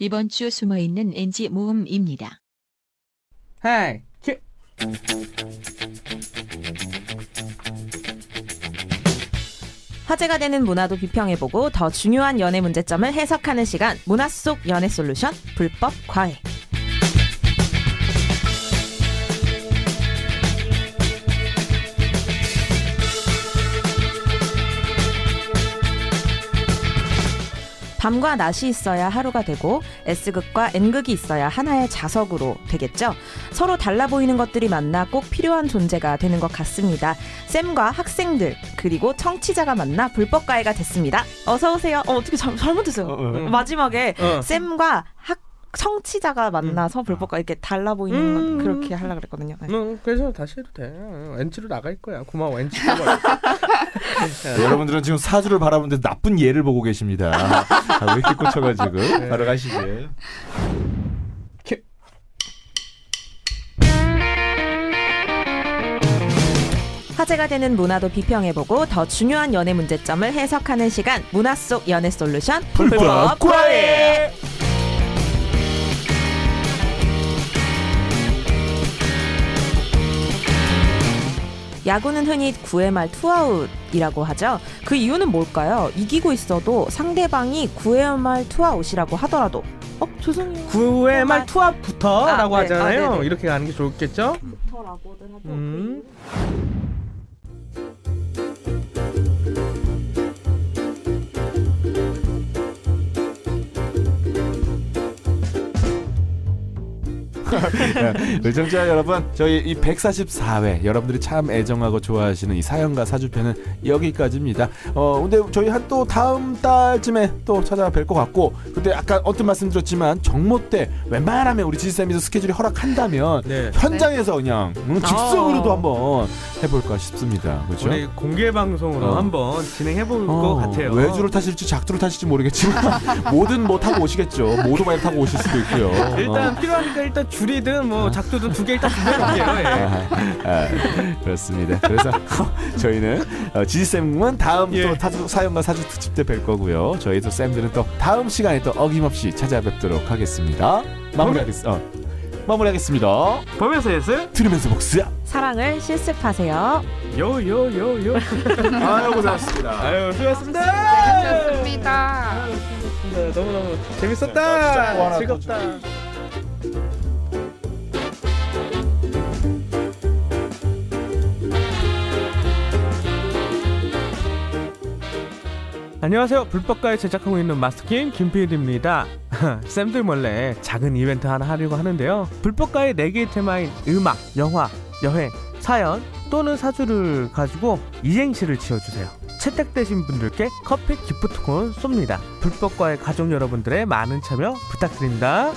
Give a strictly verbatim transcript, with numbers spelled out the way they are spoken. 이번 주 숨어있는 엔지 모음입니다. 하이, 큐! 화제가 되는 문화도 비평해보고 더 중요한 연애 문제점을 해석하는 시간, 문화 속 연애 솔루션 불법과외. 밤과 낮이 있어야 하루가 되고 S극과 N극이 있어야 하나의 자석으로 되겠죠. 서로 달라 보이는 것들이 만나 꼭 필요한 존재가 되는 것 같습니다. 쌤과 학생들 그리고 청취자가 만나 불법과외가 됐습니다. 어서 오세요. 어, 어떻게 잘, 잘못했어요. 어, 어, 어. 마지막에 어. 쌤과 학 청취자가 만나서 음. 불법과외 이렇게 달라 보이는 음. 건 그렇게 하려고 그랬거든요. 네. 음, 그래서 다시 해도 돼. 엔지로 나갈 거야. 고마워, 엔지. 네, 여러분들은 지금 사주를 바라보는데 나쁜 예를 보고 계십니다. 아, 왜 이렇게 꽂혀가지고. 네. 바로 가시죠. 화제가 되는 문화도 비평해보고 더 중요한 연애 문제점을 해석하는 시간. 문화 속 연애 솔루션 불법과외. 야구는 흔히 구회말 투아웃이라고 하죠. 그 이유는 뭘까요? 이기고 있어도 상대방이 구회말 투아웃이라고 하더라도 어? 죄송해요. 구회말 투아웃부터 아, 라고 네. 하잖아요. 아, 이렇게 가는 게 좋겠죠? 부터라고는 하죠. 음. 청취자 여러분, 저희 이 백사십사 회 여러분들이 참 애정하고 좋아하시는 이 사연과 사주편은 여기까지입니다. 어 근데 저희 한 또 다음 달쯤에 또 찾아뵐 것 같고, 근데 아까 어떤 말씀드렸지만 정모 때 웬만하면 우리 지지쌤이도 스케줄이 허락한다면 네. 현장에서 네. 그냥 음, 즉석으로도 어. 한번 해볼까 싶습니다. 그렇죠? 우리 공개 방송으로 어. 한번 진행해볼 어. 것 같아요. 외주로 타실지 작두로 타실지 모르겠지만 뭐든 뭐 타고 오시겠죠. 오토바이 타고 오실 수도 있고요. 일단 어. 필요하니까 일단 주 둘이든 뭐 작두든 두 개 일단 준비할게요. 예. 아, 아, 그렇습니다. 그래서 저희는 어, 지지쌤은 다음 예. 또 사연과 사주 특집 때 뵐 거고요. 저희 또 쌤들은 또 다음 시간에 또 어김없이 찾아뵙도록 하겠습니다. 마무리하겠습니다. 어, 마무리하겠습니다. 보면서 예스 들으면서 복수. 사랑을 실습하세요. 요요요요. 아유 고생하셨습니다. 아유 수고하셨습니다. 재밌었습니다. 아유, 수고하셨습니다. 너무너무 재밌었다. 네, 즐겁다. 안녕하세요. 불법과외 제작하고 있는 마스터킴 김피디입니다. 쌤들 몰래 작은 이벤트 하나 하려고 하는데요. 불법과외 네 개의 테마인 음악, 영화, 여행, 사연 또는 사주를 가지고 이행시를 지어주세요. 채택되신 분들께 커피 기프트콘 쏩니다. 불법과외 가족 여러분들의 많은 참여 부탁드립니다.